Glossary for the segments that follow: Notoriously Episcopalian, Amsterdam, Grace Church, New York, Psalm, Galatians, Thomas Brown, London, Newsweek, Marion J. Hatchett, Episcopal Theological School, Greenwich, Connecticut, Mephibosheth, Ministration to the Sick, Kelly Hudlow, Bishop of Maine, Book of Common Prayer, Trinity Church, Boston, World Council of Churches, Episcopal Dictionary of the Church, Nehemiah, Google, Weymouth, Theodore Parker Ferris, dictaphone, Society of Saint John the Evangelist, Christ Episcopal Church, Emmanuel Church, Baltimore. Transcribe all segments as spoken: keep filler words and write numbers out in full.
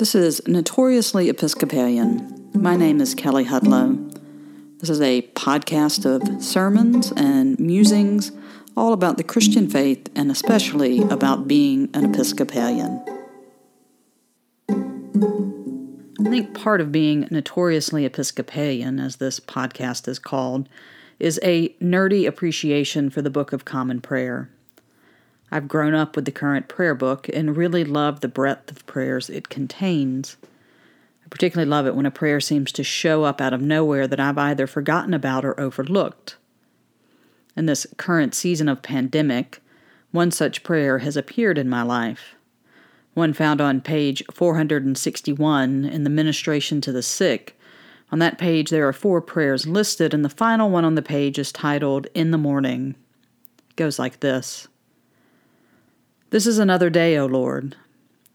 This is Notoriously Episcopalian. My name is Kelly Hudlow. This is a podcast of sermons and musings all about the Christian faith and especially about being an Episcopalian. I think part of being notoriously Episcopalian, as this podcast is called, is a nerdy appreciation for the Book of Common Prayer. I've grown up with the current prayer book and really love the breadth of prayers it contains. I particularly love it when a prayer seems to show up out of nowhere that I've either forgotten about or overlooked. In this current season of pandemic, one such prayer has appeared in my life. One found on page four hundred sixty-one in the Ministration to the Sick. On that page, there are four prayers listed, and the final one on the page is titled, In the Morning. It goes like this. This is another day, O Lord.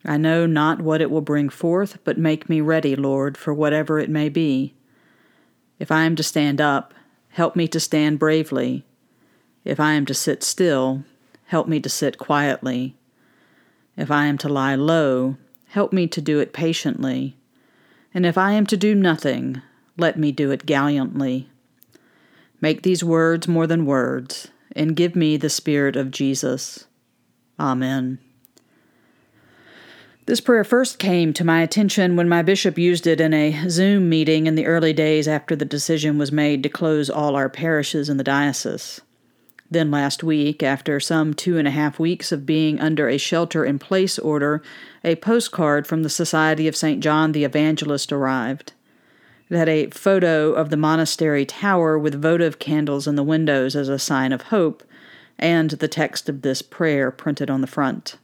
I know not what it will bring forth, but make me ready, Lord, for whatever it may be. If I am to stand up, help me to stand bravely. If I am to sit still, help me to sit quietly. If I am to lie low, help me to do it patiently. And if I am to do nothing, let me do it gallantly. Make these words more than words, and give me the Spirit of Jesus. Amen. This prayer first came to my attention when my bishop used it in a Zoom meeting in the early days after the decision was made to close all our parishes in the diocese. Then last week, after some two and a half weeks of being under a shelter-in-place order, a postcard from the Society of Saint John the Evangelist arrived. It had a photo of the monastery tower with votive candles in the windows as a sign of hope, and the text of this prayer printed on the front.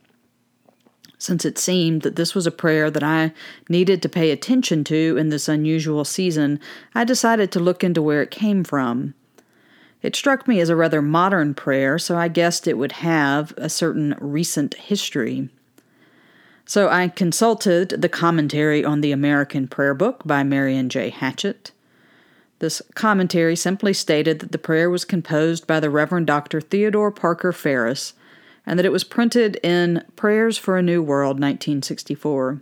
Since it seemed that this was a prayer that I needed to pay attention to in this unusual season, I decided to look into where it came from. It struck me as a rather modern prayer, so I guessed it would have a certain recent history. So I consulted the commentary on the American Prayer Book by Marion J. Hatchett. This commentary simply stated that the prayer was composed by the Reverend Doctor Theodore Parker Ferris and that it was printed in Prayers for a New World, nineteen sixty-four.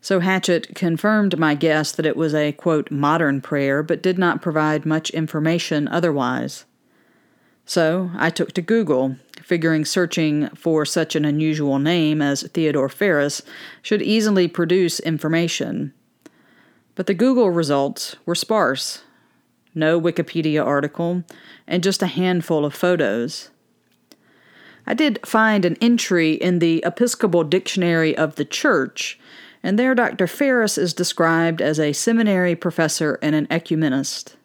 So Hatchett confirmed my guess that it was a, quote, modern prayer, but did not provide much information otherwise. So I took to Google, figuring searching for such an unusual name as Theodore Ferris should easily produce information. But the Google results were sparse. No Wikipedia article, and just a handful of photos. I did find an entry in the Episcopal Dictionary of the Church, and there Doctor Ferris is described as a seminary professor and an ecumenist.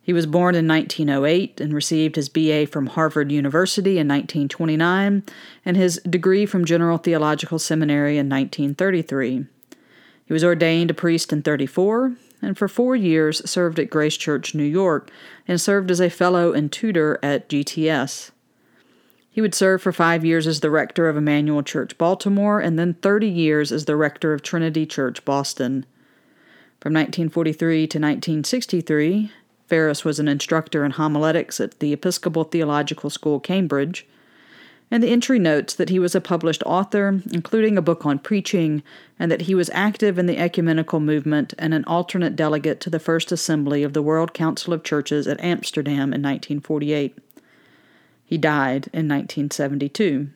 He was born in nineteen oh eight and received his B A from Harvard University in nineteen twenty-nine and his degree from General Theological Seminary in nineteen thirty-three. He was ordained a priest in thirty-four, and for four years served at Grace Church, New York, and served as a fellow and tutor at G T S. He would serve for five years as the rector of Emmanuel Church, Baltimore, and then thirty years as the rector of Trinity Church, Boston. From nineteen forty-three to nineteen sixty-three, Ferris was an instructor in homiletics at the Episcopal Theological School, Cambridge, and the entry notes that he was a published author, including a book on preaching, and that he was active in the ecumenical movement and an alternate delegate to the First Assembly of the World Council of Churches at Amsterdam in nineteen forty-eight. He died in nineteen seventy-two.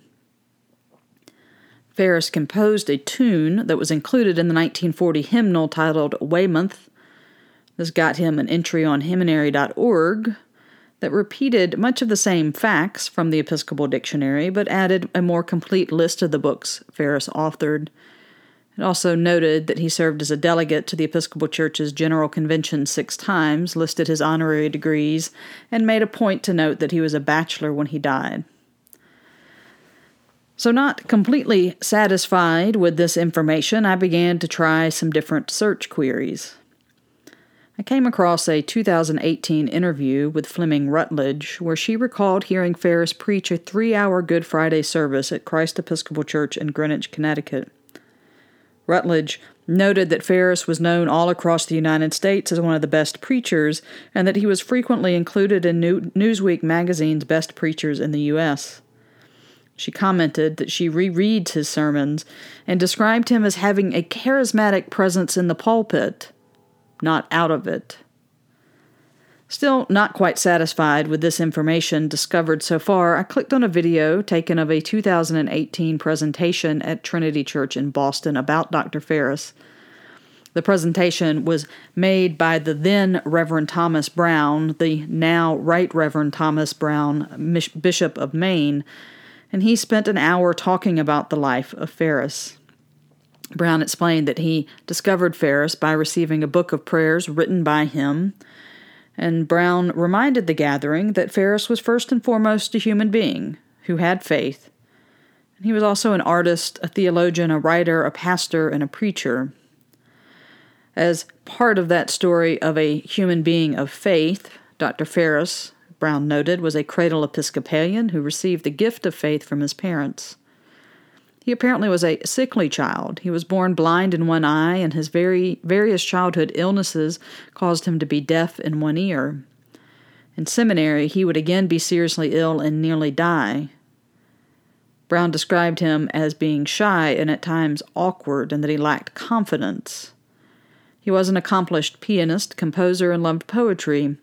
Ferris composed a tune that was included in the nineteen forty hymnal titled Weymouth. This got him an entry on hymnary dot org, that repeated much of the same facts from the Episcopal Dictionary, but added a more complete list of the books Ferris authored. It also noted that he served as a delegate to the Episcopal Church's General Convention six times, listed his honorary degrees, and made a point to note that he was a bachelor when he died. So not completely satisfied with this information, I began to try some different search queries. I came across a two thousand eighteen interview with Fleming Rutledge where she recalled hearing Ferris preach a three-hour Good Friday service at Christ Episcopal Church in Greenwich, Connecticut. Rutledge noted that Ferris was known all across the United States as one of the best preachers and that he was frequently included in Newsweek magazine's Best Preachers in the U S She commented that she rereads his sermons and described him as having a charismatic presence in the pulpit, not out of it. Still not quite satisfied with this information discovered so far, I clicked on a video taken of a two thousand eighteen presentation at Trinity Church in Boston about Doctor Ferris. The presentation was made by the then Reverend Thomas Brown, the now Right Reverend Thomas Brown, Bishop of Maine, and he spent an hour talking about the life of Ferris. Brown explained that he discovered Ferris by receiving a book of prayers written by him, and Brown reminded the gathering that Ferris was first and foremost a human being who had faith. He was also an artist, a theologian, a writer, a pastor, and a preacher. As part of that story of a human being of faith, Doctor Ferris, Brown noted, was a cradle Episcopalian who received the gift of faith from his parents. He apparently was a sickly child. He was born blind in one eye, and his very various childhood illnesses caused him to be deaf in one ear. In seminary, he would again be seriously ill and nearly die. Brown described him as being shy and at times awkward, and that he lacked confidence. He was an accomplished pianist, composer, and loved poetry.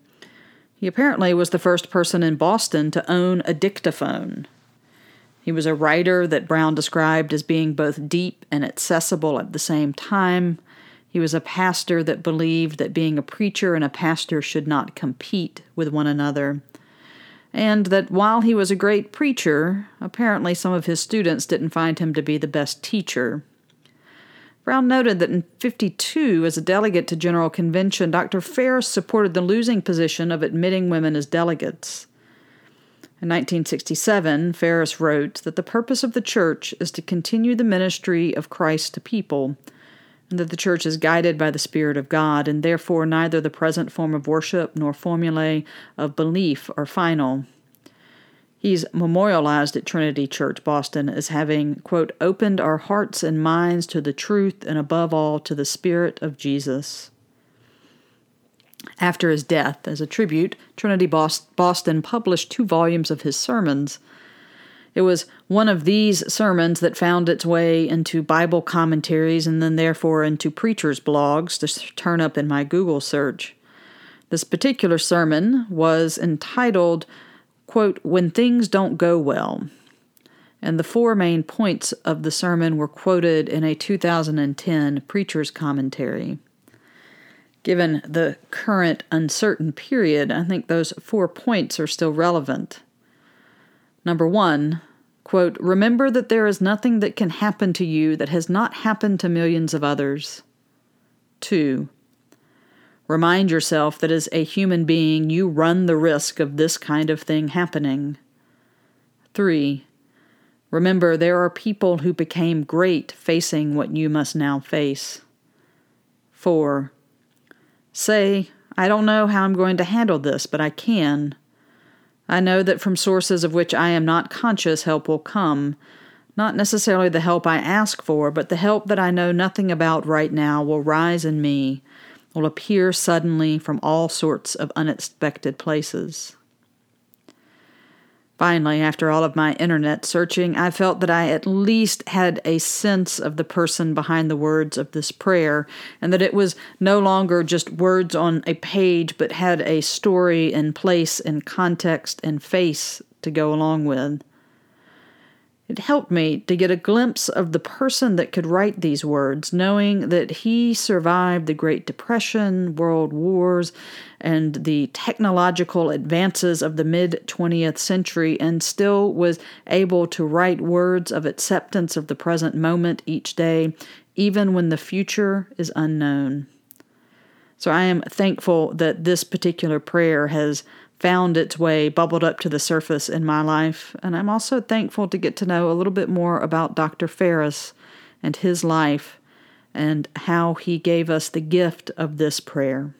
He apparently was the first person in Boston to own a dictaphone. He was a writer that Brown described as being both deep and accessible at the same time. He was a pastor that believed that being a preacher and a pastor should not compete with one another. And that while he was a great preacher, apparently some of his students didn't find him to be the best teacher. Brown noted that in fifty-two, as a delegate to General Convention, Doctor Ferris supported the losing position of admitting women as delegates. In nineteen sixty-seven, Ferris wrote that the purpose of the Church is to continue the ministry of Christ to people, and that the Church is guided by the Spirit of God, and therefore neither the present form of worship nor formulae of belief are final. He's memorialized at Trinity Church, Boston, as having, quote, opened our hearts and minds to the truth and above all to the Spirit of Jesus. After his death, as a tribute, Trinity Boston published two volumes of his sermons. It was one of these sermons that found its way into Bible commentaries and then therefore into preachers' blogs to turn up in my Google search. This particular sermon was entitled, quote, When Things Don't Go Well, and the four main points of the sermon were quoted in a two thousand ten preacher's commentary. Given the current uncertain period, I think those four points are still relevant. Number one, quote, remember that there is nothing that can happen to you that has not happened to millions of others. Two, remind yourself that as a human being, you run the risk of this kind of thing happening. Three, remember there are people who became great facing what you must now face. Four, say, I don't know how I'm going to handle this, but I can. I know that from sources of which I am not conscious, help will come. Not necessarily the help I ask for, but the help that I know nothing about right now will rise in me, will appear suddenly from all sorts of unexpected places. Finally, after all of my internet searching, I felt that I at least had a sense of the person behind the words of this prayer, and that it was no longer just words on a page, but had a story and place and context and face to go along with. It helped me to get a glimpse of the person that could write these words, knowing that he survived the Great Depression, world wars, and the technological advances of the mid-twentieth century, and still was able to write words of acceptance of the present moment each day, even when the future is unknown. So I am thankful that this particular prayer has found its way, bubbled up to the surface in my life, and I'm also thankful to get to know a little bit more about Doctor Ferris and his life and how he gave us the gift of this prayer.